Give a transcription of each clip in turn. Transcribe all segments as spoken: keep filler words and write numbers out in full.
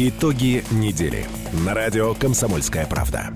Итоги недели на радио «Комсомольская правда».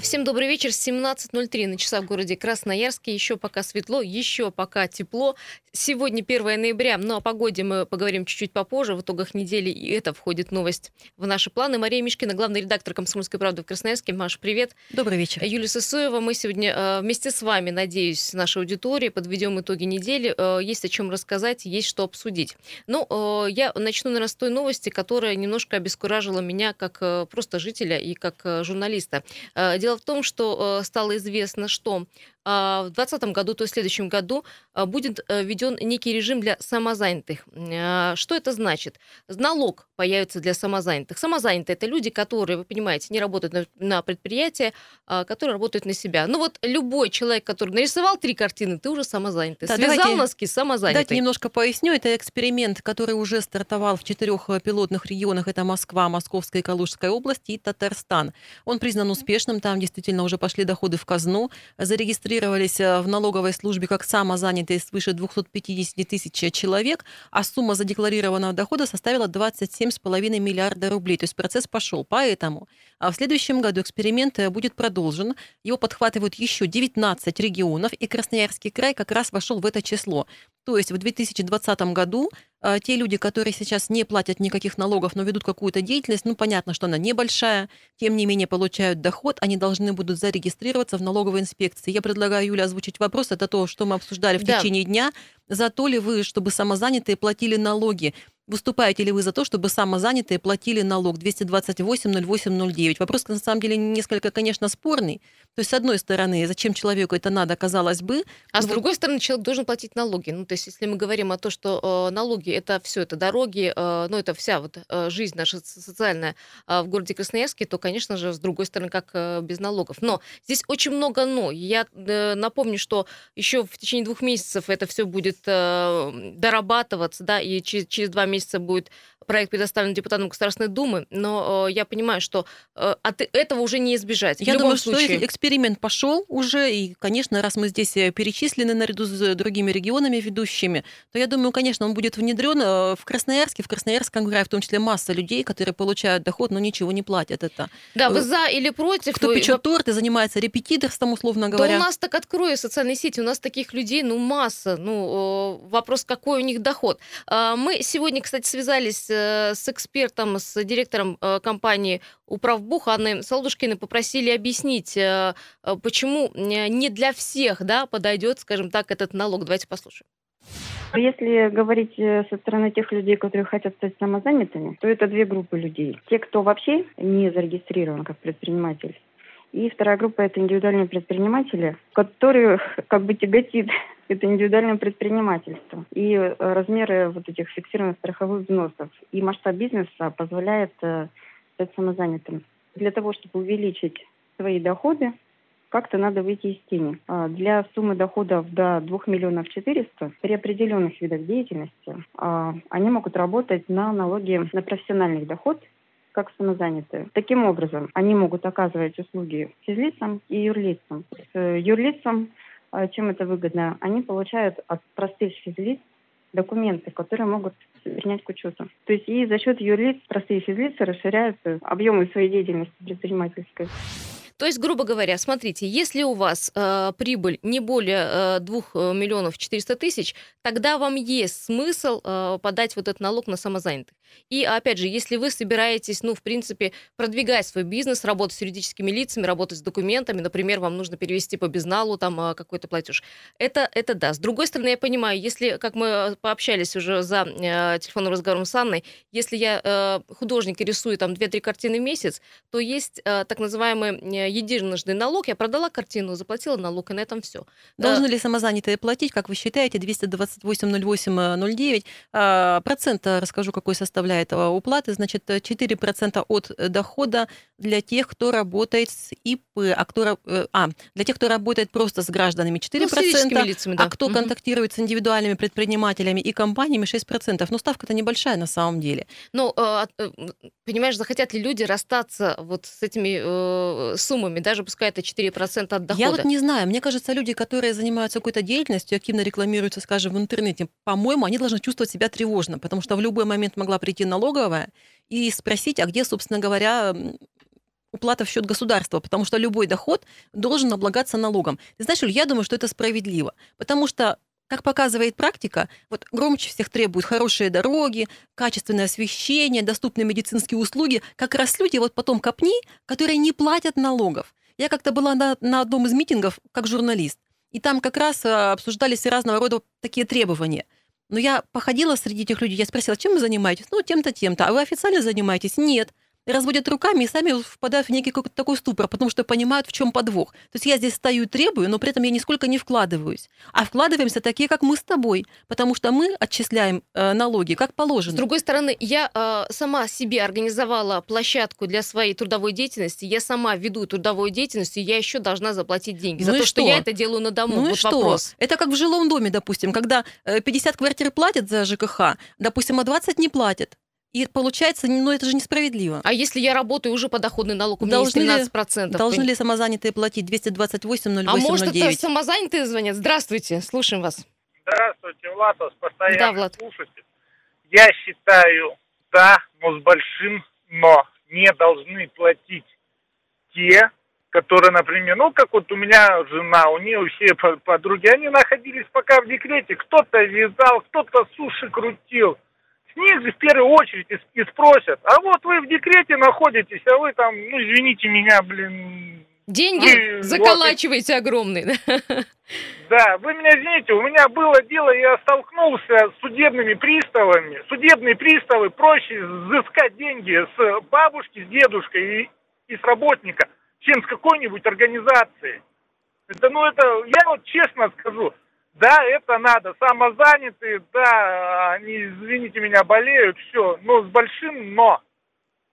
Всем добрый вечер. семнадцать ноль три на часах в городе Красноярске. Еще пока светло, еще пока тепло. Сегодня первое ноября. Ну, о погоде мы поговорим чуть-чуть попозже. В итогах недели и это входит новость в наши планы. Мария Мишкина, главный редактор «Комсомольской правды» в Красноярске. Маша, привет. Добрый вечер. Юлия Сысоева. Мы сегодня вместе с вами, надеюсь, нашей аудитории подведем итоги недели. Есть о чем рассказать, есть что обсудить. Ну, я начну, наверное, с той новости, которая немножко обескуражила меня как просто жителя и как журналиста. Дело в том, что стало известно, что в двадцатом году, то есть в следующем году, будет введен некий режим для самозанятых. Что это значит? Налог появится для самозанятых. Самозанятые — это люди, которые, вы понимаете, не работают на предприятии, которые работают на себя. Ну вот любой человек, который нарисовал три картины, ты уже самозанятый. Да, Связал давайте, носки — самозанятый. Давайте немножко поясню. Это эксперимент, который уже стартовал в четырех пилотных регионах. Это Москва, Московская и Калужская области и Татарстан. Он признан успешным. Там действительно уже пошли доходы в казну. Зарегистрировали в налоговой службе как самозанятые свыше двести пятьдесят тысяч человек, а сумма задекларированного дохода составила двадцать семь целых пять миллиарда рублей. То есть процесс пошел. Поэтому в следующем году эксперимент будет продолжен. Его подхватывают еще девятнадцать регионов, и Красноярский край как раз вошел в это число. То есть в две тысячи двадцатом году те люди, которые сейчас не платят никаких налогов, но ведут какую-то деятельность, ну, понятно, что она небольшая, тем не менее получают доход, они должны будут зарегистрироваться в налоговой инспекции. Я предлагаю, Юля, озвучить вопрос, это то, что мы обсуждали в да. течение дня. За то ли вы, чтобы самозанятые платили налоги? Выступаете ли вы за то, чтобы самозанятые платили налог? двести двадцать восемь ноль восемь ноль девять. Вопрос, на самом деле, несколько, конечно, спорный. То есть, с одной стороны, зачем человеку это надо, казалось бы. А с вот... другой стороны, человек должен платить налоги. Ну, то есть, если мы говорим о том, что э, налоги — это все, это дороги, э, ну, это вся вот, э, жизнь наша социальная э, в городе Красноярске, то, конечно же, с другой стороны, как э, без налогов. Но здесь очень много «но». Я э, напомню, что еще в течение двух месяцев это все будет э, дорабатываться, да, и через, через два месяца месяца будет проект предоставлен депутатам Государственной Думы, но э, я понимаю, что э, от этого уже не избежать. Я думаю, случае... что эксперимент пошел уже, и, конечно, раз мы здесь перечислены наряду с другими регионами ведущими, то я думаю, конечно, он будет внедрен в Красноярске, в Красноярском крае, в том числе масса людей, которые получают доход, но ничего не платят. Это... Да, вы за или против? Кто вы... печет торт и занимается репетиторством, условно говоря. Да у нас так открою социальные сети, у нас таких людей, ну, масса. Ну, э, вопрос, какой у них доход. Э, мы сегодня, кстати, связались с экспертом, с директором компании «Управбух» Анной Солдушкиной, попросили объяснить, почему не для всех, да, подойдет, скажем так, этот налог. Давайте послушаем. Если говорить со стороны тех людей, которые хотят стать самозанятыми, то это две группы людей. Те, кто вообще не зарегистрирован как предприниматель, и вторая группа – это индивидуальные предприниматели, которые как бы тяготит это индивидуальное предпринимательство. И размеры вот этих фиксированных страховых взносов и масштаб бизнеса позволяет стать самозанятым. Для того, чтобы увеличить свои доходы, как-то надо выйти из тени. Для суммы доходов до двух миллионов четырёхсот при определенных видах деятельности они могут работать на налоги на профессиональный доход, как самозанятые. Таким образом, они могут оказывать услуги физлицам и юрлицам. С юрлицам, чем это выгодно, они получают от простых физлиц документы, которые могут принять к учету. То есть и за счет юрлиц простые физлицы расширяют объемы своей деятельности предпринимательской. То есть, грубо говоря, смотрите, если у вас э, прибыль не более э, двух миллионов четырёхсот тысяч, тогда вам есть смысл э, подать вот этот налог на самозанятых. И, опять же, если вы собираетесь, ну, в принципе, продвигать свой бизнес, работать с юридическими лицами, работать с документами, например, вам нужно перевести по безналу там какой-то платеж. Это, это да. С другой стороны, я понимаю, если, как мы пообщались уже за э, телефонным разговором с Анной, если я э, художник и рисую там две-три картины в месяц, то есть э, так называемые единожды налог. Я продала картину, заплатила налог, и на этом все. Должны а... ли самозанятые платить, как вы считаете, двести двадцать восемь ноль восемь ноль девять? А, процент, расскажу, какой составляет уплаты. Значит, четыре процента от дохода для тех, кто работает с ИП, а, кто, а для тех, кто работает просто с гражданами, четыре процента, ну, с физическими лицами, да. А кто угу. контактирует с индивидуальными предпринимателями и компаниями, шесть процентов. Ну, ставка-то небольшая на самом деле. Ну, Понимаешь, захотят ли люди расстаться вот с этими э, суммами, даже пускай это четыре процента от дохода? Я вот не знаю. Мне кажется, люди, которые занимаются какой-то деятельностью, активно рекламируются, скажем, в интернете, по-моему, они должны чувствовать себя тревожно, потому что в любой момент могла прийти налоговая и спросить, а где, собственно говоря, уплата в счет государства, потому что любой доход должен облагаться налогом. Ты знаешь, Юль, я думаю, что это справедливо, потому что, как показывает практика, вот громче всех требуют хорошие дороги, качественное освещение, доступные медицинские услуги. Как раз люди, вот потом копни, которые не платят налогов. Я как-то была на, на одном из митингов как журналист, и там как раз обсуждались разного рода такие требования. Но я походила среди этих людей, я спросила, чем вы занимаетесь? Ну, тем-то, тем-то. А вы официально занимаетесь? Нет. Разводят руками и сами впадают в некий какой-то такой ступор, потому что понимают, в чем подвох. То есть я здесь стою и требую, но при этом я нисколько не вкладываюсь. А вкладываемся такие, как мы с тобой, потому что мы отчисляем э, налоги, как положено. С другой стороны, я э, сама себе организовала площадку для своей трудовой деятельности, я сама веду трудовую деятельность, и я еще должна заплатить деньги ну за то, что? что я это делаю на дому. Ну вот и что? Вопрос. Это как в жилом доме, допустим, когда пятьдесят квартир платят за ЖКХ, допустим, а двадцать не платят. И получается, ну это же несправедливо. А если я работаю уже подоходный налог, у меня должны есть тринадцать процентов. Ли, должны ли самозанятые платить двести двадцать восемь ноль восемь ноль девять? А может, это самозанятые звонят? Здравствуйте, слушаем вас. Здравствуйте, Влад, вас постоянно да, Влад. слушайте. Я считаю, да, но с большим но. Не должны платить те, которые, например, ну как вот у меня жена, у нее все подруги, они находились пока в декрете. Кто-то вязал, кто-то суши крутил. С них же в первую очередь и, и спросят, а вот вы в декрете находитесь, а вы там, ну извините меня, блин... Деньги вы, заколачиваете вот, огромные, да? Да, вы меня извините, у меня было дело, я столкнулся с судебными приставами. Судебные приставы проще взыскать деньги с бабушки, с дедушкой и, и с работника, чем с какой-нибудь организацией. Это, ну это, я вот честно скажу, да, это надо. Самозанятые, да, они, извините меня, болеют, все, но с большим но.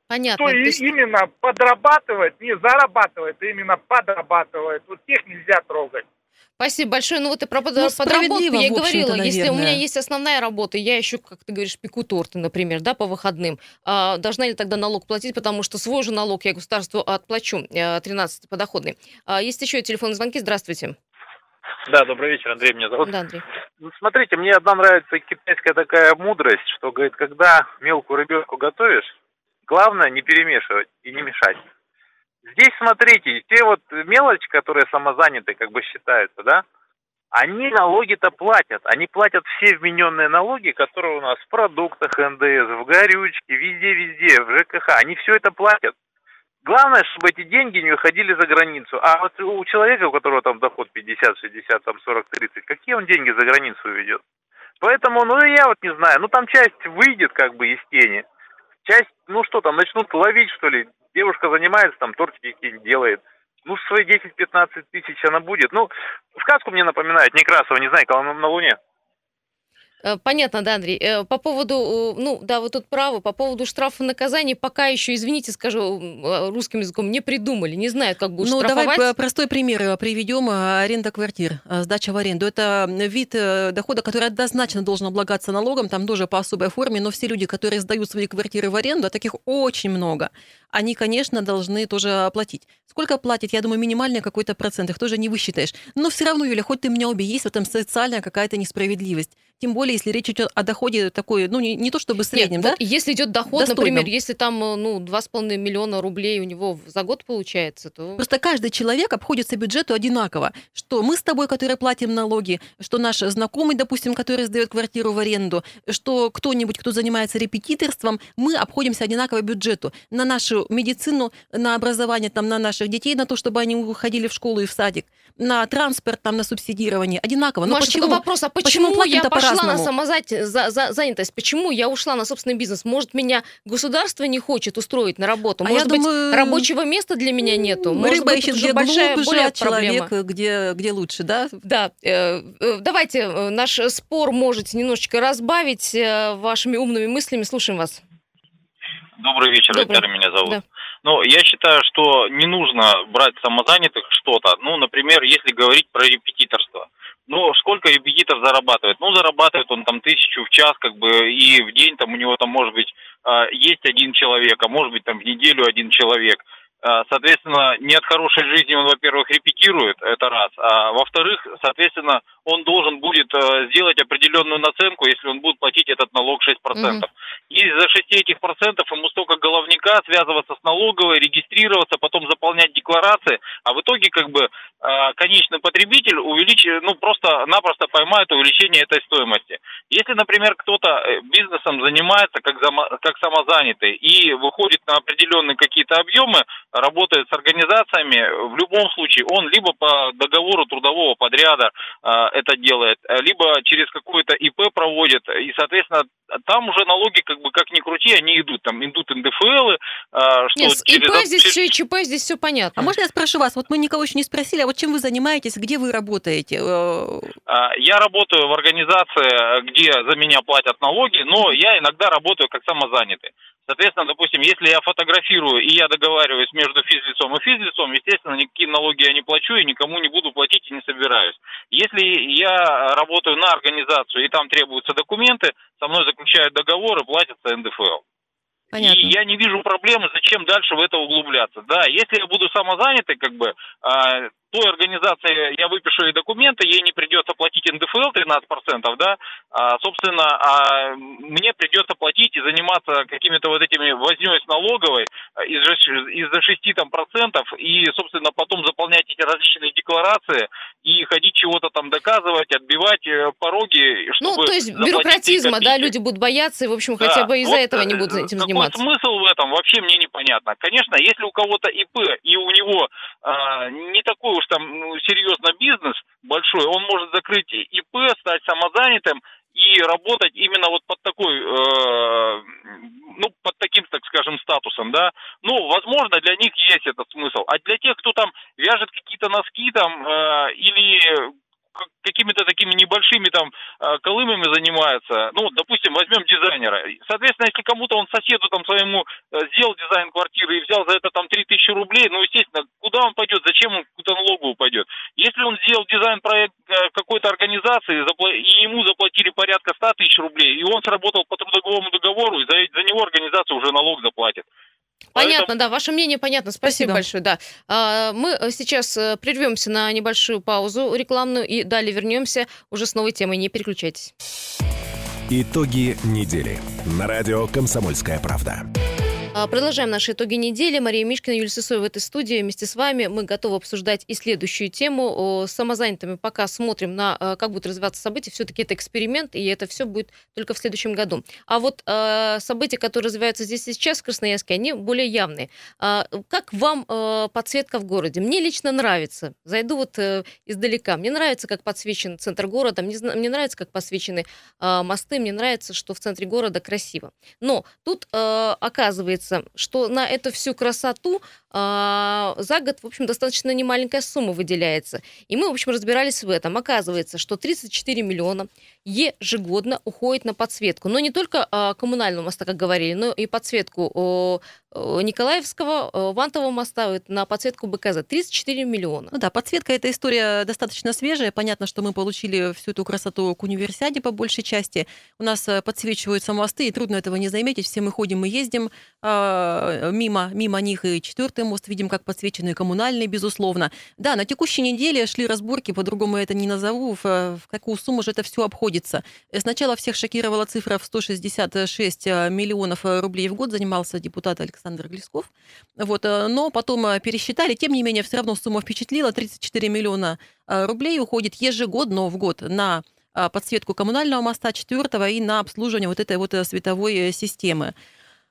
Понятно. То есть... именно подрабатывает, не зарабатывает, а именно подрабатывает. Вот тех нельзя трогать. Спасибо большое. Ну вот и про ну, подработку я говорила. Если у меня есть основная работа, я еще, как ты говоришь, пеку торты, например, да, по выходным, а, должна ли тогда налог платить, потому что свой же налог я государству отплачу, тринадцать подоходный. А, есть еще телефонные звонки. Здравствуйте. Да, добрый вечер, Андрей меня зовут. Да, Андрей. Смотрите, мне одна нравится китайская такая мудрость, что, говорит, когда мелкую рыбешку готовишь, главное не перемешивать и не мешать. Здесь, смотрите, те вот мелочи, которые самозаняты, как бы считаются, да, они налоги-то платят. Они платят все вмененные налоги, которые у нас в продуктах эн дэ эс, в горючке, везде-везде, в ЖКХ. Они все это платят. Главное, чтобы эти деньги не уходили за границу. А вот у человека, у которого там доход пятьдесят, шестьдесят, там сорок, тридцать, какие он деньги за границу ведет? Поэтому, ну я вот не знаю, ну там часть выйдет как бы из тени. Часть, ну что там, начнут ловить что ли? Девушка занимается, там тортики какие-нибудь делает. Ну свои десять-пятнадцать тысяч она будет. Ну, сказку мне напоминает Некрасова, не знаю, когда на Луне. Понятно, да, Андрей. По поводу, ну, да, вы тут правы, по поводу штрафа наказания пока еще, извините, скажу русским языком, не придумали, не знают, как будут ну, штрафовать. Ну, давай простой пример приведем. Аренда квартир, сдача в аренду. Это вид дохода, который однозначно должен облагаться налогом, там тоже по особой форме, но все люди, которые сдают свои квартиры в аренду, а таких очень много, они, конечно, должны тоже платить. Сколько платит? Я думаю, минимальный какой-то процент, их тоже не высчитаешь. Но все равно, Юля, хоть ты меня убей, есть в этом социальная какая-то несправедливость. Тем более, если речь идет о доходе такой, ну, не, не то чтобы среднем, Нет, да? Если идет доход, достойным. Например, если там, ну, два с половиной миллиона рублей у него за год получается, то... Просто каждый человек обходится бюджету одинаково. Что мы с тобой, которые платим налоги, что наш знакомый, допустим, который сдает квартиру в аренду, что кто-нибудь, кто занимается репетиторством, мы обходимся одинаково бюджету. На нашу медицину, на образование, там, на наших детей, на то, чтобы они уходили в школу и в садик, на транспорт, там, на субсидирование. Одинаково. Но Маша, почему? Вопрос, а почему, почему я пошла на самозанятость? Почему я ушла на собственный бизнес? Может, меня государство не хочет устроить на работу? Может а быть, думаю, рабочего места для меня нету? Может рыба быть, ищет, где большая, глубже, более человек, где, где лучше, да? Да. Давайте наш спор можете немножечко разбавить вашими умными мыслями. Слушаем вас. Добрый вечер, Виталий меня зовут. Да. Ну, я считаю, что не нужно брать самозанятых что-то. Ну, например, если говорить про репетиторство. Ну, сколько репетитов зарабатывает? Ну, зарабатывает он там тысячу в час, как бы, и в день там у него там, может быть, есть один человек, а может быть, там в неделю один человек. Соответственно, не от хорошей жизни он, во-первых, репетирует, это раз. А во-вторых, соответственно, он должен будет сделать определенную наценку, если он будет платить этот налог шесть процентов. Mm-hmm. И за шесть этих процентов ему столько головняка связываться с налоговой, регистрироваться, потом заполнять декларации. А в итоге, как бы, конечный потребитель увелич... ну, просто-напросто поймает увеличение этой стоимости. Если, например, кто-то бизнесом занимается как, зам... как самозанятый и выходит на определенные какие-то объемы, работает с организациями, в любом случае он либо по договору трудового подряда э, это делает, либо через какое-то ИП проводит, и, соответственно, там уже налоги, как бы, как ни крути, они идут, там идут эн дэ эф элы. Э, что Нет, через... ИП здесь, через... ЧП здесь все понятно. А можно я спрошу вас, вот мы никого еще не спросили, а вот чем вы занимаетесь, где вы работаете? Я работаю в организации, где за меня платят налоги, но я иногда работаю как самозанятый. Соответственно, допустим, если я фотографирую и я договариваюсь между физлицом и физлицом, естественно, никакие налоги я не плачу и никому не буду платить и не собираюсь. Если я работаю на организацию и там требуются документы, со мной заключают договор и платится эн дэ эф эл. Понятно. И я не вижу проблемы, зачем дальше в это углубляться. Да, если я буду самозанятый, как бы, той организации я выпишу ей документы, ей не придется платить эн дэ эф эл тринадцать процентов, да, а, собственно, а мне придется платить и заниматься какими-то вот этими вознёй с налоговой из-за, из-за шести там процентов и, собственно, потом заполнять эти различные декларации и ходить чего-то там доказывать, отбивать пороги, чтобы... Ну, то есть бюрократизма, да, люди будут бояться и, в общем, да, хотя бы из-за вот этого не будут этим заниматься. Какой смысл в этом вообще мне непонятно. Конечно, если у кого-то ИП и у него а, не такой уж там серьезно бизнес большой, он может закрыть ИП, стать самозанятым и работать именно вот под такой, э, ну, под таким, так скажем, статусом, да. Ну, возможно, для них есть этот смысл. А для тех, кто там вяжет какие-то носки там э, или какими-то такими небольшими там колымами занимается, ну, допустим, возьмем дизайнера. Соответственно, если кому-то он соседу там своему сделал дизайн квартиры и взял за это там три тысячи рублей, ну, естественно, куда он пойдет, зачем он куда налогу упадет? Если он сделал дизайн-проект какой-то организации, и ему заплатили порядка ста тысяч рублей, и он сработал по трудовому договору, и за, за него организация уже налог заплатит. Понятно, поэтому... да, ваше мнение понятно, спасибо, спасибо большое, да. А, мы сейчас прервемся на небольшую паузу рекламную и далее вернемся уже с новой темой, не переключайтесь. Итоги недели на радио «Комсомольская правда». Продолжаем наши итоги недели. Мария Мишкина, Юлия Сысоева в этой студии. Вместе с вами мы готовы обсуждать и следующую тему. С самозанятыми пока смотрим на как будут развиваться события. Все-таки это эксперимент, и это все будет только в следующем году. А вот события, которые развиваются здесь и сейчас, в Красноярске, они более явные. Как вам подсветка в городе? Мне лично нравится. Зайду вот издалека. Мне нравится, как подсвечен центр города. Мне нравится, как подсвечены мосты. Мне нравится, что в центре города красиво. Но тут оказывается, что на эту всю красоту а, за год, в общем, достаточно немаленькая сумма выделяется. И мы, в общем, разбирались в этом. Оказывается, что тридцать четыре миллиона ежегодно уходит на подсветку. Но не только а, коммунального моста, как говорили, но и подсветку а, а, Николаевского, а, Вантового моста, на подсветку БКЗ. тридцать четыре миллиона. Ну да, подсветка — это история достаточно свежая. Понятно, что мы получили всю эту красоту к универсиаде по большей части. У нас подсвечиваются мосты, и трудно этого не заметить. Все мы ходим и ездим мимо, мимо них, и четвертый мост видим, как подсвеченный, коммунальный, безусловно. Да, на текущей неделе шли разборки, по-другому я это не назову, в, в какую сумму же это все обходится. Сначала всех шокировала цифра в сто шестьдесят шесть миллионов рублей в год, занимался депутат Александр Глесков. Вот, но потом пересчитали, тем не менее, все равно сумма впечатлила, тридцать четыре миллиона рублей уходит ежегодно в год на подсветку коммунального моста, четвертого, и на обслуживание вот этой вот световой системы.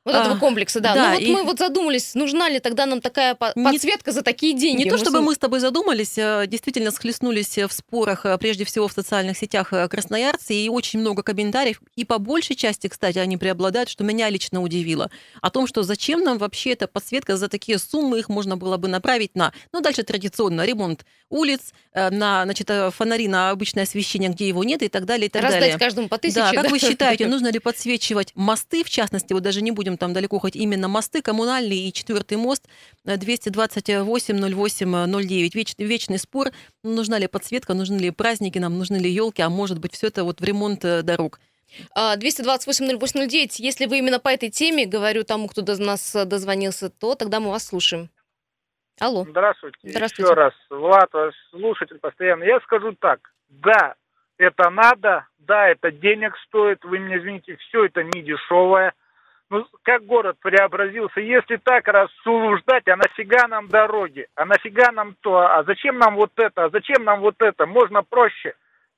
Вот а, этого комплекса, да. да ну вот и... мы вот задумались, нужна ли тогда нам такая подсветка не, за такие деньги. Не то чтобы мы с тобой задумались, действительно схлестнулись в спорах, прежде всего в социальных сетях красноярцы, и очень много комментариев, и по большей части, кстати, они преобладают, что меня лично удивило, о том, что зачем нам вообще эта подсветка за такие суммы, их можно было бы направить на, ну дальше традиционно, ремонт улиц, на, значит, фонари, на обычное освещение, где его нет, и так далее, и так Раздать далее. Раздать каждому по тысяче. Да, да, как вы считаете, нужно ли подсвечивать мосты, в частности, вот даже не будем будем там далеко хоть именно мосты, коммунальный и четвертый мост двести двадцать восемь ноль восемь ноль девять. Веч, вечный спор, нужна ли подсветка, нужны ли праздники, нам нужны ли елки, а может быть все это вот в ремонт дорог. двести двадцать восемь ноль восемь ноль девять, если вы именно по этой теме, говорю тому, кто до нас дозвонился, то тогда мы вас слушаем. Алло. Здравствуйте. Здравствуйте. Еще раз, Влад, слушатель постоянно. Я скажу так, да, это надо, да, это денег стоит, вы меня извините, все это не дешевое. Ну, как город преобразился, если так рассуждать, а нафига нам дороги, а нафига нам то, а зачем нам вот это, а зачем нам вот это, можно проще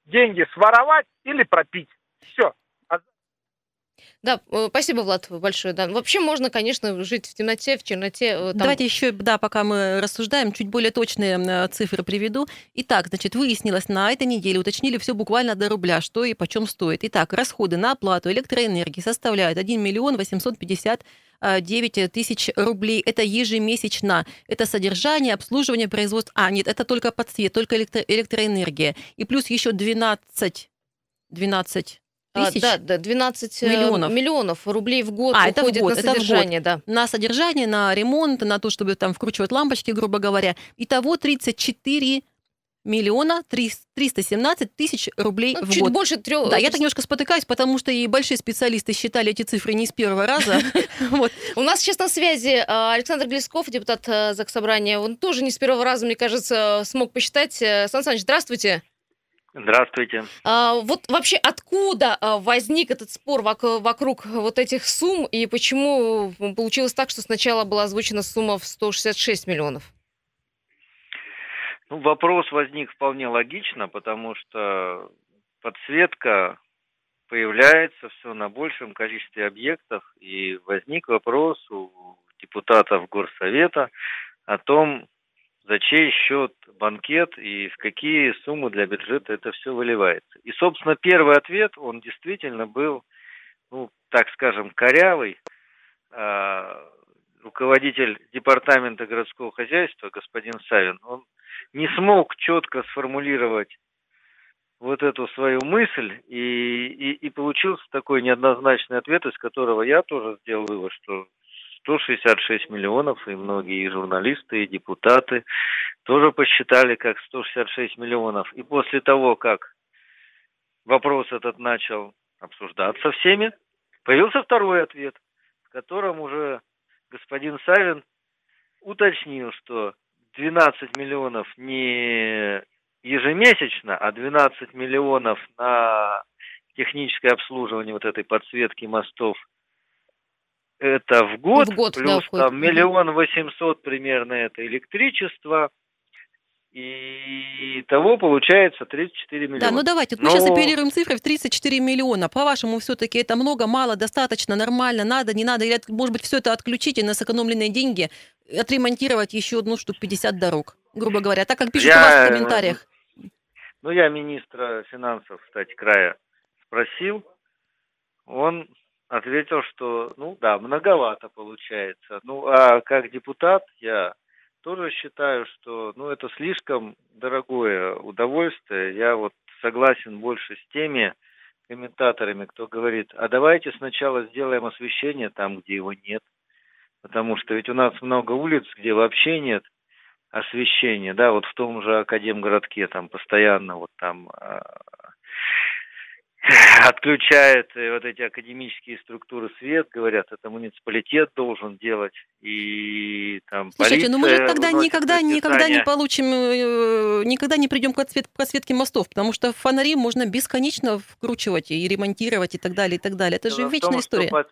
деньги своровать или пропить, все. Да, спасибо, Влад, большое. Да. Вообще можно, конечно, жить в темноте, в черноте. Там... Давайте еще, да, пока мы рассуждаем, чуть более точные цифры приведу. Итак, значит, выяснилось на этой неделе, уточнили все буквально до рубля, что и почем стоит. Итак, расходы на оплату электроэнергии составляют один миллион восемьсот пятьдесят девять тысяч рублей. Это ежемесячно. Это содержание, обслуживание, производство. А, нет, это только подсвет, только электро... электроэнергия. И плюс еще двенадцать... двенадцать... Тысяч? А, да, двенадцать миллионов. миллионов рублей в год а, уходит это в год, на это содержание. Да. На содержание, на ремонт, на то, чтобы там вкручивать лампочки, грубо говоря. Итого тридцать четыре миллиона триста семнадцать тысяч рублей ну, в чуть год. Чуть больше трех. Да, я так немножко спотыкаюсь, потому что и большие специалисты считали эти цифры не с первого раза. У нас сейчас на связи Александр Глесков, депутат Заксобрания. Он тоже не с первого раза, мне кажется, смог посчитать. Сан Саныч, здравствуйте. Здравствуйте. А, вот вообще откуда возник этот спор вокруг, вокруг вот этих сумм, и почему получилось так, что сначала была озвучена сумма в сто шестьдесят шесть миллионов? Ну, вопрос возник вполне логично, потому что подсветка появляется все на большем количестве объектов, и возник вопрос у депутатов Горсовета о том, за чей счет банкет и в какие суммы для бюджета это все выливается. И, собственно, первый ответ, он действительно был, ну, так скажем, корявый. Руководитель департамента городского хозяйства, господин Савин, он не смог четко сформулировать вот эту свою мысль, и, и, и получился такой неоднозначный ответ, из которого я тоже сделал вывод, что сто шестьдесят шесть миллионов, и многие и журналисты, и депутаты тоже посчитали как сто шестьдесят шесть миллионов. И после того, как вопрос этот начал обсуждаться всеми, появился второй ответ, в котором уже господин Савин уточнил, что двенадцать миллионов не ежемесячно, а двенадцать миллионов на техническое обслуживание вот этой подсветки мостов. Это в год, в год плюс да, там миллион восемьсот примерно это электричество, и того получается тридцать четыре миллиона. Да, ну давайте, Но... мы сейчас оперируем цифры в тридцать четыре миллиона. По-вашему, все-таки это много, мало, достаточно, нормально, надо, не надо? Или, может быть, все это отключить и на сэкономленные деньги отремонтировать еще одну штук пятьдесят дорог, грубо говоря, так как пишут я... у вас в комментариях? Ну, я министра финансов, кстати, края спросил, он... ответил, что, ну да, многовато получается. Ну, а как депутат я тоже считаю, что, ну, это слишком дорогое удовольствие. Я вот согласен больше с теми комментаторами, кто говорит, а давайте сначала сделаем освещение там, где его нет. Потому что ведь у нас много улиц, где вообще нет освещения. Да, вот в том же Академгородке там постоянно вот там... отключают вот эти академические структуры свет, говорят, это муниципалитет должен делать, и там слушайте, полиция... Слушайте, ну мы же тогда никогда, никогда не получим, никогда не придем к просветке мостов, потому что фонари можно бесконечно вкручивать и ремонтировать и так далее, и так далее. Это дело же вечная том, история. Под...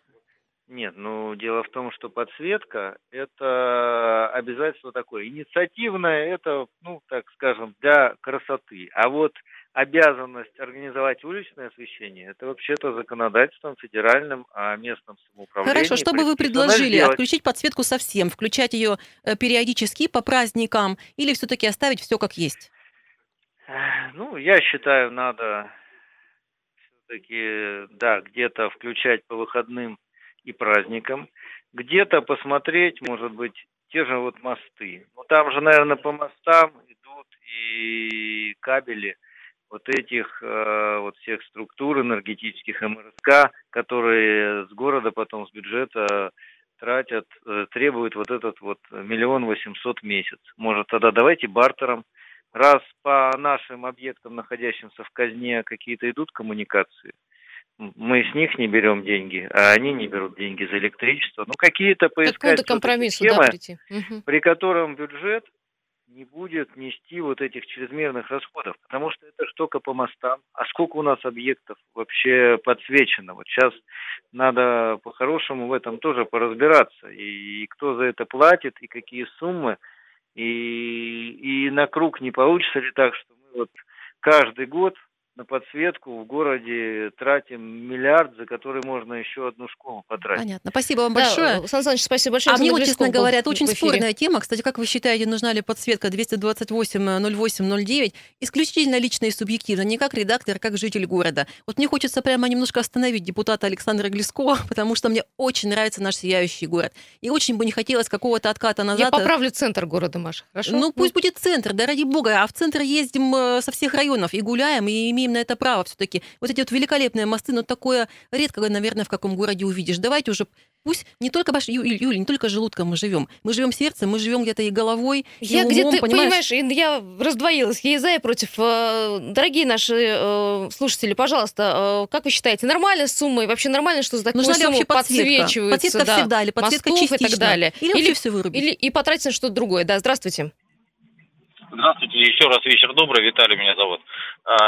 Нет, ну дело в том, что подсветка это обязательство такое. Инициативное, это, ну так скажем, для красоты. А вот обязанность организовать уличное освещение, это вообще-то законодательством федеральным о местном самоуправлении. Хорошо, что бы вы предложили? Сделать... Отключить подсветку совсем, включать ее периодически по праздникам или все-таки оставить все как есть? Ну, я считаю, надо все-таки, да, где-то включать по выходным и праздникам, где-то посмотреть, может быть, те же вот мосты. Ну, там же, наверное, по мостам идут и кабели, вот этих э, вот всех структур энергетических эм эр эс ка, которые с города потом, с бюджета тратят, э, требуют вот этот вот миллион восемьсот в месяц. Может, тогда давайте бартером. Раз по нашим объектам, находящимся в казне, какие-то идут коммуникации, мы с них не берем деньги, а они не берут деньги за электричество. Ну, какие-то поискать вот схемы, да, угу. при котором бюджет не будет нести вот этих чрезмерных расходов, потому что это ж только по мостам. А сколько у нас объектов вообще подсвечено? Вот сейчас надо по-хорошему в этом тоже поразбираться. И, и кто за это платит, и какие суммы. И, и на круг не получится ли так, что мы вот каждый год на подсветку в городе тратим миллиард, за который можно еще одну школу потратить. Понятно. Спасибо вам большое. Да, Сан Саныч, спасибо большое. А мне, честно говоря, это очень спорная тема. Кстати, как вы считаете, нужна ли подсветка двести двадцать восемь ноль восемь ноль девять? Исключительно лично и субъективно, не как редактор, а как житель города. Вот мне хочется прямо немножко остановить депутата Александра Глескова, потому что мне очень нравится наш сияющий город. И очень бы не хотелось какого-то отката назад. Я поправлю центр города, Маша. Хорошо? Ну, пусть будет центр, да ради бога. А в центр ездим со всех районов и гуляем, и имеем на это право все-таки. Вот эти вот великолепные мосты, но такое редко, наверное, в каком городе увидишь. Давайте уже пусть не только, баш... Юль, Юль, не только желудком мы живем. Мы живем сердцем, мы живем где-то и головой, и я умом, где-то, понимаешь? понимаешь, я раздвоилась, я и за, и против. Дорогие наши слушатели, пожалуйста, как вы считаете, нормальная сумма? И вообще нормально, что за такую нужна сумму подсвечивается? Подсветка да, всегда, или подсветка частично, и так далее. Или, или все вырубить. Или и потратить на что-то другое. Да, здравствуйте. Здравствуйте, еще раз вечер добрый, Виталий меня зовут.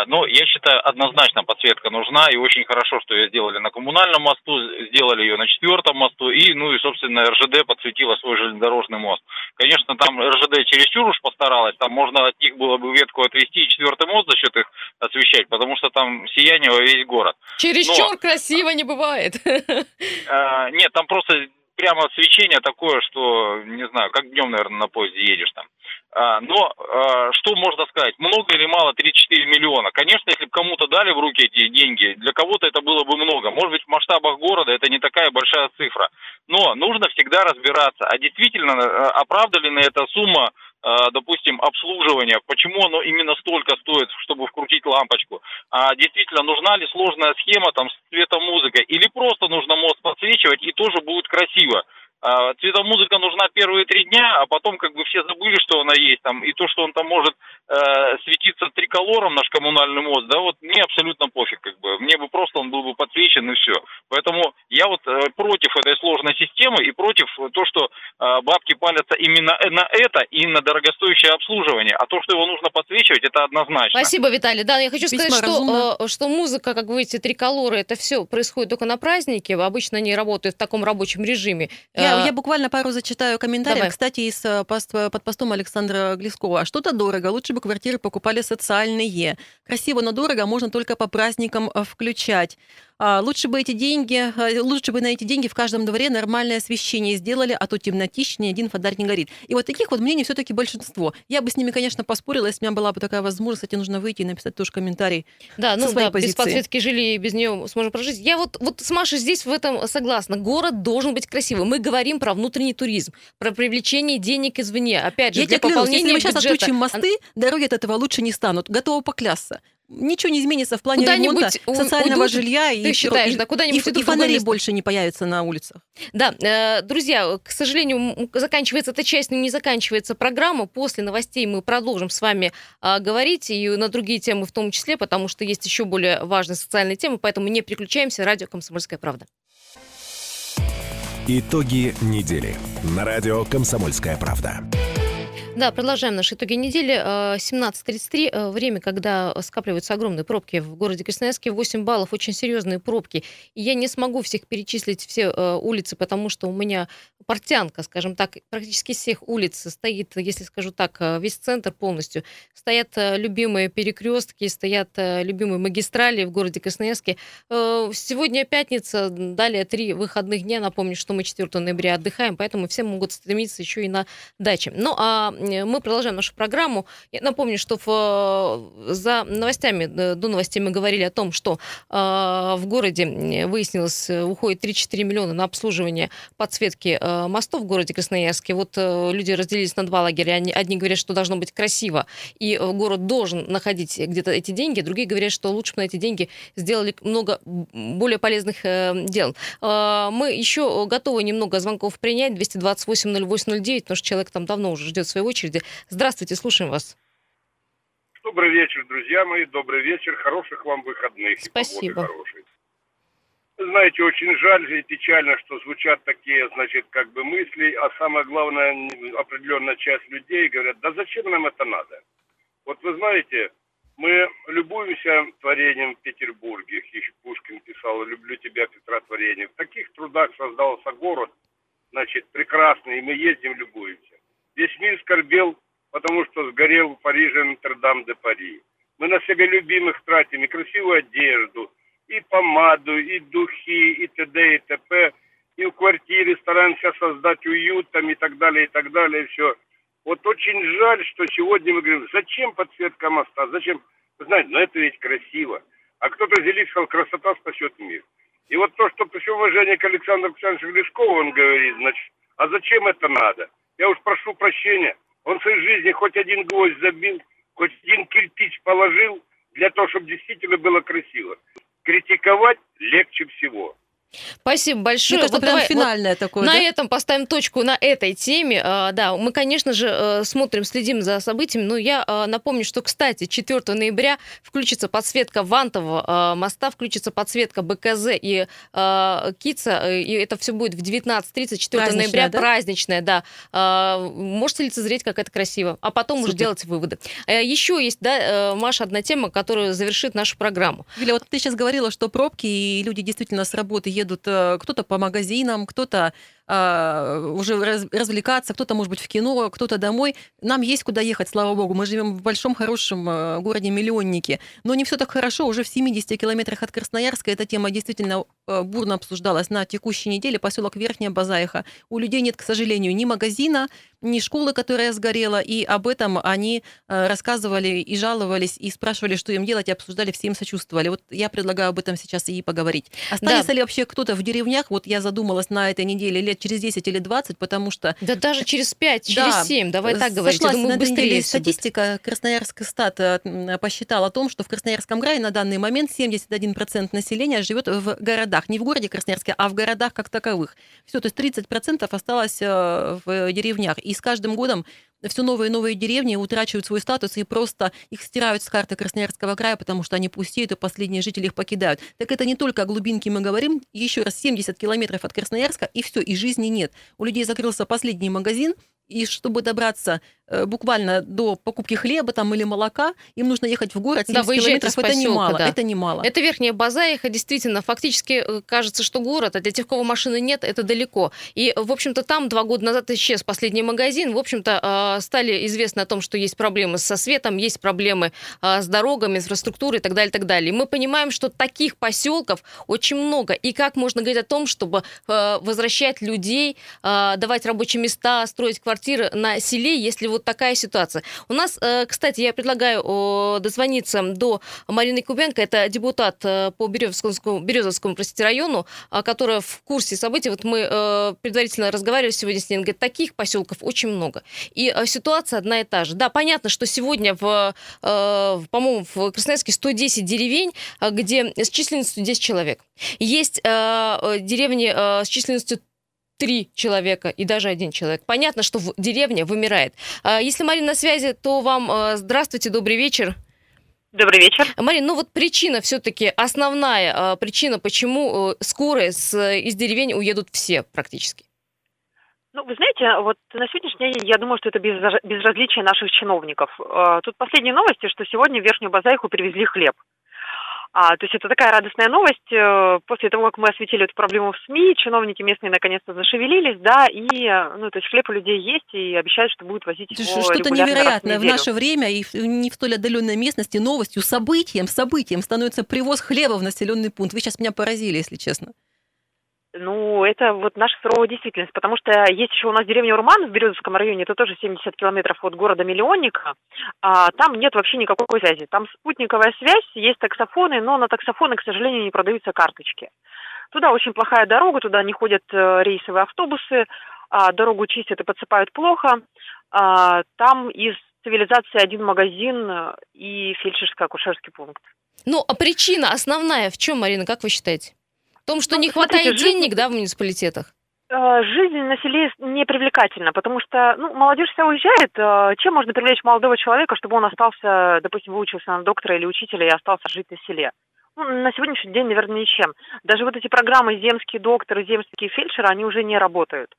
Ну, я считаю, однозначно подсветка нужна, и очень хорошо, что ее сделали на коммунальном мосту, сделали ее на четвертом мосту, и, ну и, собственно, эр жэ дэ подсветила свой железнодорожный мост. Конечно, там эр жэ дэ чересчур уж постаралась, там можно от них было бы ветку отвести и четвертый мост за счет их освещать, потому что там сияние во весь город. Чересчур но... красиво не бывает. Нет, там просто... Прямо свечение такое, что, не знаю, как днем, наверное, на поезде едешь там. А, но а, что можно сказать? Много или мало? тридцать четыре миллиона. Конечно, если бы кому-то дали в руки эти деньги, для кого-то это было бы много. Может быть, в масштабах города это не такая большая цифра. Но нужно всегда разбираться, а действительно оправдана ли эта сумма, допустим, обслуживание, почему оно именно столько стоит, чтобы вкрутить лампочку, а действительно нужна ли сложная схема там с цветомузыкой, или просто нужно мост подсвечивать и тоже будет красиво. А, цветомузыка нужна первые три дня, а потом как бы все забыли, что она есть там, и то, что он там может э, светиться триколором, наш коммунальный мост, да, вот мне абсолютно пофиг, как бы, мне бы просто он был бы подсвечен и все. Поэтому я вот э, против этой сложной системы и против то, что э, бабки палятся именно на это и на дорогостоящее обслуживание, а то, что его нужно подсвечивать, это однозначно. Спасибо, Виталий. Да, я хочу Письма сказать, что, э, что музыка, как вы видите, триколоры, это все происходит только на празднике, обычно они работают в таком рабочем режиме. Я Я буквально пару зачитаю комментариев. Кстати, из под постом Александра Глескова. Что-то дорого, лучше бы квартиры покупали социальные. Красиво, но дорого можно только по праздникам включать. Лучше бы эти деньги, лучше бы на эти деньги в каждом дворе нормальное освещение сделали, а то темнотищ, ни один фонарь не горит. И вот таких вот мнений все-таки большинство. Я бы с ними, конечно, поспорила, если у меня была бы такая возможность. Кстати, нужно выйти и написать тоже комментарий. Да, ну да, позиции. Без подсветки жили и без нее сможем прожить. Я вот, вот с Машей здесь в этом согласна. Город должен быть красивым. Мы говорим про внутренний туризм, про привлечение денег извне. Опять же, я для тебе пополнения клянусь, если мы сейчас бюджета... отключим мосты, дороги от этого лучше не станут. Готова поклясться. Ничего не изменится в плане куда-нибудь ремонта социального уйдут, жилья и, считаешь, и, да, куда-нибудь и, и фонарей место. Больше не появится на улицах. Да, э, друзья, к сожалению, заканчивается эта часть, но не заканчивается программа. После новостей мы продолжим с вами э, говорить и на другие темы в том числе, потому что есть еще более важные социальные темы, поэтому не переключаемся. Радио «Комсомольская правда». Итоги недели на радио «Комсомольская правда». Да, продолжаем наши итоги недели. семнадцать тридцать три, время, когда скапливаются огромные пробки в городе Красноярске. восемь баллов, очень серьезные пробки. И я не смогу всех перечислить, все улицы, потому что у меня портянка, скажем так, практически всех улиц стоит, если скажу так, весь центр полностью. Стоят любимые перекрестки, стоят любимые магистрали в городе Красноярске. Сегодня пятница, далее три выходных дня. Напомню, что мы четвёртого ноября отдыхаем, поэтому все могут стремиться еще и на даче. Ну, а мы продолжаем нашу программу. Я напомню, что в, за новостями, до новостей мы говорили о том, что э, в городе, выяснилось, уходит три-четыре миллиона на обслуживание подсветки э, мостов в городе Красноярске. Вот э, люди разделились на два лагеря. Они, одни говорят, что должно быть красиво, и город должен находить где-то эти деньги. Другие говорят, что лучше бы на эти деньги сделали много более полезных э, дел. Э, мы еще готовы немного звонков принять. двести двадцать восемь ноль восемь ноль девять, потому что человек там давно уже ждет своей очереди. Здравствуйте, слушаем вас. Добрый вечер, друзья мои. Добрый вечер. Хороших вам выходных. Спасибо. Знаете, очень жаль и печально, что звучат такие, значит, как бы мысли, а самое главное, определенная часть людей говорят, да зачем нам это надо? Вот вы знаете, мы любуемся творением в Петербурге, еще Пушкин писал, люблю тебя, Петра, творение. В таких трудах создался город, значит, прекрасный, и мы ездим, любуемся. Весь мир скорбел, потому что сгорел в Париже Нотр-Дам-де-Пари. Мы на себя любимых тратим и красивую одежду, и помаду, и духи, и т.д., и т.п., и в квартире стараемся создать уют, там, и так далее, и так далее, и все. Вот очень жаль, что сегодня мы говорим, зачем подсветка моста, зачем, вы знаете, ну это ведь красиво. А кто-то зелит, сказал, красота спасет мир. И вот то, что при всем уважении к Александру Александровичу Глескову, он говорит, значит, а зачем это надо? Я уж прошу прощения, он в своей жизни хоть один гвоздь забил, хоть один кирпич положил, для того, чтобы действительно было красиво. Критиковать легче всего. Спасибо большое. Мне кажется, вот прям давай, финальное вот такое, на да? этом поставим точку, на этой теме. А, да, мы, конечно же, смотрим, следим за событиями, но я а, напомню, что, кстати, четвёртого ноября включится подсветка Вантового а, моста, включится подсветка БКЗ и а, КИЦа, и это все будет в девятнадцать тридцать, четвёртого ноября, да? Праздничная, да. А, можете лицезреть, как это красиво, а потом Супер. Уже делать выводы. А, еще есть, да, Маша, одна тема, которая завершит нашу программу. Юля, вот ты сейчас говорила, что пробки, и люди действительно с работы едут. Едут кто-то по магазинам, кто-то э, уже раз, развлекаться, кто-то, может быть, в кино, кто-то домой. Нам есть куда ехать, слава богу. Мы живем в большом, хорошем э, городе-миллионнике. Но не все так хорошо. Уже в семидесяти километрах от Красноярска эта тема действительно э, бурно обсуждалась на текущей неделе. Поселок Верхняя Базаиха. У людей нет, к сожалению, ни магазина, ни школы, которая сгорела. И об этом они э, рассказывали и жаловались, и спрашивали, что им делать, и обсуждали, все им сочувствовали. Вот я предлагаю об этом сейчас и поговорить. Останется да. ли вообще кто-то в деревнях, вот я задумалась на этой неделе, лет через десять или двадцать, потому что... Да даже через пять, через да, семь, давай так говорить. Думаю, быстрее статистика Красноярская стат посчитала о том, что в Красноярском крае на данный момент семьдесят один процент населения живет в городах. Не в городе Красноярске, а в городах как таковых. Все, то есть тридцать процентов осталось в деревнях. И с каждым годом все новые и новые деревни утрачивают свой статус и просто их стирают с карты Красноярского края, потому что они пустеют, и последние жители их покидают. Так это не только о глубинке мы говорим. Еще раз, семьдесят километров от Красноярска, и все, и жизни нет. У людей закрылся последний магазин, и чтобы добраться э, буквально до покупки хлеба там, или молока, им нужно ехать в город, семьдесят да, километров, поселка, это немало, да. это немало. Это Верхняя Базаиха, действительно, фактически кажется, что город, а для тех, кого машины нет, это далеко. И, в общем-то, там два года назад исчез последний магазин, в общем-то, э, стали известны о том, что есть проблемы со светом, есть проблемы э, с дорогами, инфраструктурой и так далее, и так далее. И мы понимаем, что таких поселков очень много, и как можно говорить о том, чтобы э, возвращать людей, э, давать рабочие места, строить квартиры, квартиры на селе, если вот такая ситуация. У нас, кстати, я предлагаю дозвониться до Марины Кубенко, это депутат по Березовскому, Березовскому простите, району, которая в курсе событий, вот мы предварительно разговаривали сегодня с ней, она говорит, таких поселков очень много. И ситуация одна и та же. Да, понятно, что сегодня, в, по-моему, в Красноярске сто десять деревень, где с численностью десять человек. Есть деревни с численностью три человека и даже один человек. Понятно, что деревня вымирает. Если Марина на связи, то вам здравствуйте, добрый вечер. Добрый вечер. Марина, ну вот причина все-таки, основная причина, почему скорые из деревень уедут все практически. Ну, вы знаете, вот на сегодняшний день я думаю, что это безразличие наших чиновников. Тут последние новости, что сегодня в Верхнюю Базаиху привезли хлеб. А, то есть это такая радостная новость. После того, как мы осветили эту проблему в СМИ, чиновники местные наконец-то зашевелились, да, и, ну, то есть хлеб у людей есть, и обещают, что будут возить его регулярно. Что-то невероятное в наше время, и не в столь отдаленной местности, новостью, событием, событием становится привоз хлеба в населенный пункт. Вы сейчас меня поразили, если честно. Ну, это вот наша суровая действительность, потому что есть еще у нас деревня Урман в Березовском районе, это тоже семьдесят километров от города-миллионника, а там нет вообще никакой связи. Там спутниковая связь, есть таксофоны, но на таксофоны, к сожалению, не продаются карточки. Туда очень плохая дорога, туда не ходят рейсовые автобусы, дорогу чистят и подсыпают плохо. Там из цивилизации один магазин и фельдшерско-акушерский пункт. Ну, а причина основная в чем, Марина, как вы считаете? В том, что ну, не смотрите, хватает денег, жизнь, да, в муниципалитетах? Жизнь на селе непривлекательна, потому что ну, молодежь вся уезжает. Чем можно привлечь молодого человека, чтобы он остался, допустим, выучился на доктора или учителя и остался жить на селе? Ну, на сегодняшний день, наверное, ничем. Даже вот эти программы «Земский доктор» и «Земские фельдшеры», они уже не работают.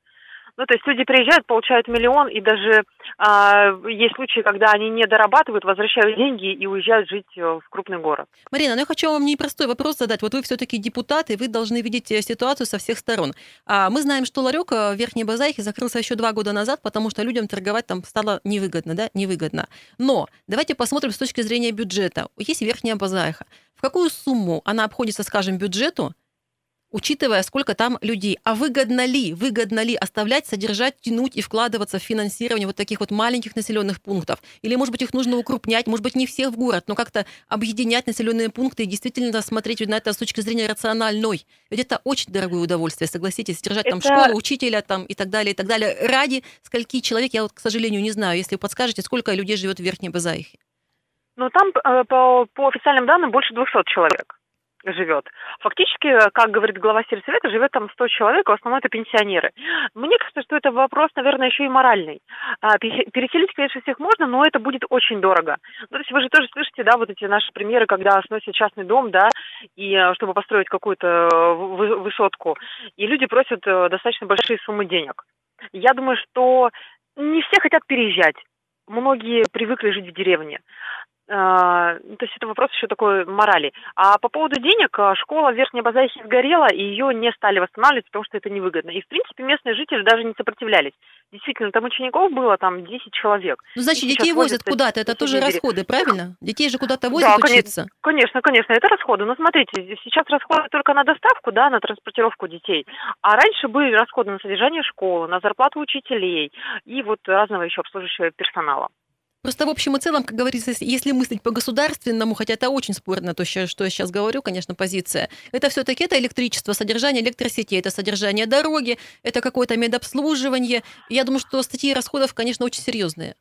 Ну, то есть люди приезжают, получают миллион, и даже а, есть случаи, когда они не дорабатывают, возвращают деньги и уезжают жить в крупный город. Марина, ну я хочу вам непростой вопрос задать. Вот вы все-таки депутаты, вы должны видеть ситуацию со всех сторон. А мы знаем, что ларек в Верхней Базаихе закрылся еще два года назад, потому что людям торговать там стало невыгодно, да, невыгодно. Но давайте посмотрим с точки зрения бюджета. Есть Верхняя Базаиха. В какую сумму она обходится, скажем, бюджету, учитывая, сколько там людей? А выгодно ли, выгодно ли оставлять, содержать, тянуть и вкладываться в финансирование вот таких вот маленьких населенных пунктов? Или, может быть, их нужно укрупнять, может быть, не всех в город, но как-то объединять населенные пункты и действительно смотреть на это с точки зрения рациональной? Ведь это очень дорогое удовольствие, согласитесь, содержать это... там школу, учителя там и так далее, и так далее. Ради скольки человек, я вот, к сожалению, не знаю, если вы подскажете, сколько людей живет в Верхней Базаихе? Ну, там, по, по официальным данным, больше двухсот человек. Живет. Фактически, как говорит глава сельсовета, живет там сто человек, в основном это пенсионеры. Мне кажется, что это вопрос, наверное, еще и моральный. Переселить, конечно, всех можно, но это будет очень дорого. Ну, то есть вы же тоже слышите, да, вот эти наши примеры, когда сносят частный дом, да, и чтобы построить какую-то высотку, и люди просят достаточно большие суммы денег. Я думаю, что не все хотят переезжать. Многие привыкли жить в деревне. То есть это вопрос еще такой морали. А по поводу денег, школа в Верхней Базаихе сгорела, и ее не стали восстанавливать, потому что это невыгодно. И, в принципе, местные жители даже не сопротивлялись. Действительно, там учеников было там десять человек. Ну, значит, детей возят куда-то, это тоже расходы, правильно? Детей же куда-то возят учиться. Конечно, конечно, это расходы. Но смотрите, сейчас расходы только на доставку, да, на транспортировку детей. А раньше были расходы на содержание школы, на зарплату учителей и вот разного еще обслуживающего персонала. Просто в общем и целом, как говорится, если мыслить по-государственному, хотя это очень спорно, то, что я сейчас говорю, конечно, позиция, это все-таки это электричество, содержание электросетей, это содержание дороги, это какое-то медобслуживание. Я думаю, что статьи расходов, конечно, очень серьезные.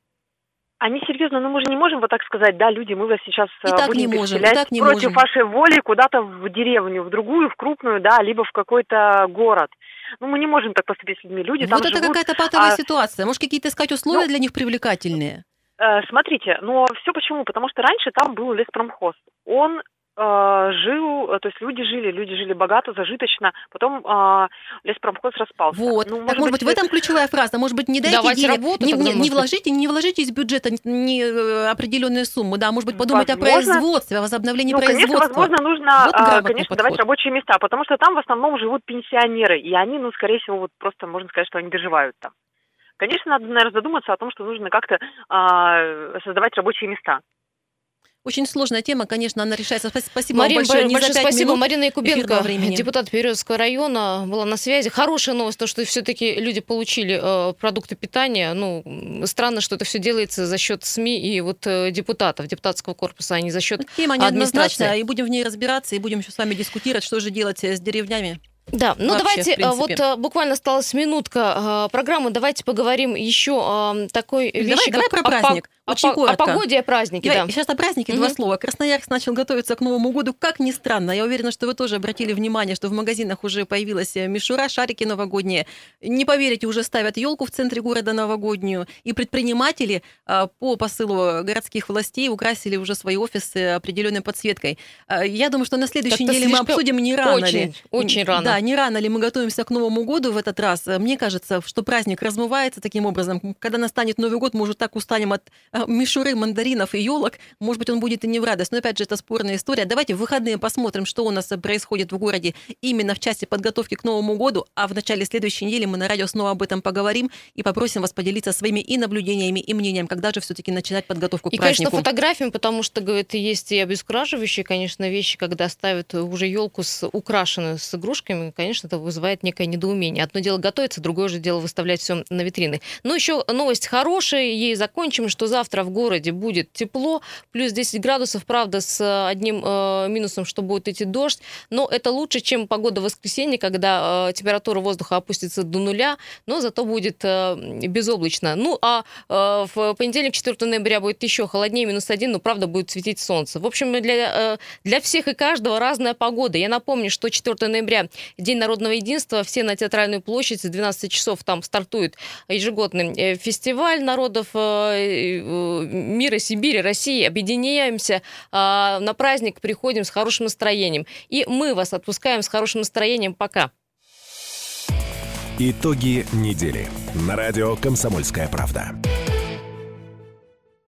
Они серьезно, но мы же не можем вот так сказать, да, люди, мы вас сейчас и так будем не можем, переселять и так не против можем. Вашей воли куда-то в деревню, в другую, в крупную, да, либо в какой-то город. Ну, мы не можем так поступить с людьми. Люди там вот живут, это какая-то патовая а... ситуация. Может, какие-то искать условия ну... для них привлекательные? Смотрите, но все почему? Потому что раньше там был леспромхоз. Он э, жил, то есть люди жили, люди жили богато, зажиточно, потом э, леспромхоз распался. Вот, ну, может, так, может быть, в этом ключевая фраза, может быть, не дайте денег, работу, не, не, не, вложите, не вложите из бюджета не, определенные суммы, да, может быть, подумать возможно, о производстве, о возобновлении ну, производства. Конечно, возможно, нужно, вот конечно, давать рабочие места, потому что там в основном живут пенсионеры, и они, ну, скорее всего, вот просто можно сказать, что они доживают там. Конечно, надо, наверное, задуматься о том, что нужно как-то а, создавать рабочие места. Очень сложная тема, конечно, она решается. Спасибо Марин, вам большое. Большое спасибо. Марина Кубенко, депутат Березовского района, была на связи. Хорошая новость, то, что все-таки люди получили э, продукты питания. Ну, странно, что это все делается за счет СМИ и вот э, депутатов, депутатского корпуса, а не за счет тема не администрации. Однозначно, и будем в ней разбираться, и будем еще с вами дискутировать, что же делать с деревнями. Да, ну вообще, давайте, вот буквально осталась минутка программы, давайте поговорим еще о такой вещи, давай, как давай про праздник. О, по, о погоде, о празднике, да. Сейчас о празднике mm-hmm. два слова. Красноярск начал готовиться к Новому году, как ни странно. Я уверена, что вы тоже обратили внимание, что в магазинах уже появилась мишура, шарики новогодние. Не поверите, уже ставят елку в центре города новогоднюю. И предприниматели по посылу городских властей украсили уже свои офисы определенной подсветкой. Я думаю, что на следующей Как-то неделе мы обсудим, не рано очень, ли. Очень рано. Да, не рано ли мы готовимся к Новому году в этот раз. Мне кажется, что праздник размывается таким образом. Когда настанет Новый год, мы уже так устанем от мишуры, мандаринов и елок, может быть, он будет и не в радость. Но, опять же, это спорная история. Давайте в выходные посмотрим, что у нас происходит в городе именно в части подготовки к Новому году. А в начале следующей недели мы на радио снова об этом поговорим и попросим вас поделиться своими и наблюдениями, и мнением, когда же все-таки начинать подготовку к и, празднику. И, конечно, фотографиями, потому что, говорит, есть и обезображивающие, конечно, вещи, когда ставят уже елку с украшенную с игрушками. и, конечно, это вызывает некое недоумение. Одно дело готовиться, другое же дело выставлять все на витрины. Но еще новость хорошая, ей закончим, что завтра в городе будет тепло, плюс десять градусов, правда, с одним э, минусом, что будет идти дождь, но это лучше, чем погода в воскресенье, когда э, температура воздуха опустится до нуля, но зато будет э, безоблачно. Ну, а э, в понедельник, четвёртого ноября, будет еще холоднее, минус один, но, правда, будет светить солнце. В общем, для, э, для всех и каждого разная погода. Я напомню, что четвёртого ноября День народного единства, все на Театральную площадь, с двенадцати часов там стартует ежегодный фестиваль народов мира, Сибири, России. Объединяемся, на праздник приходим с хорошим настроением. И мы вас отпускаем с хорошим настроением. Пока. Итоги недели на радио «Комсомольская правда».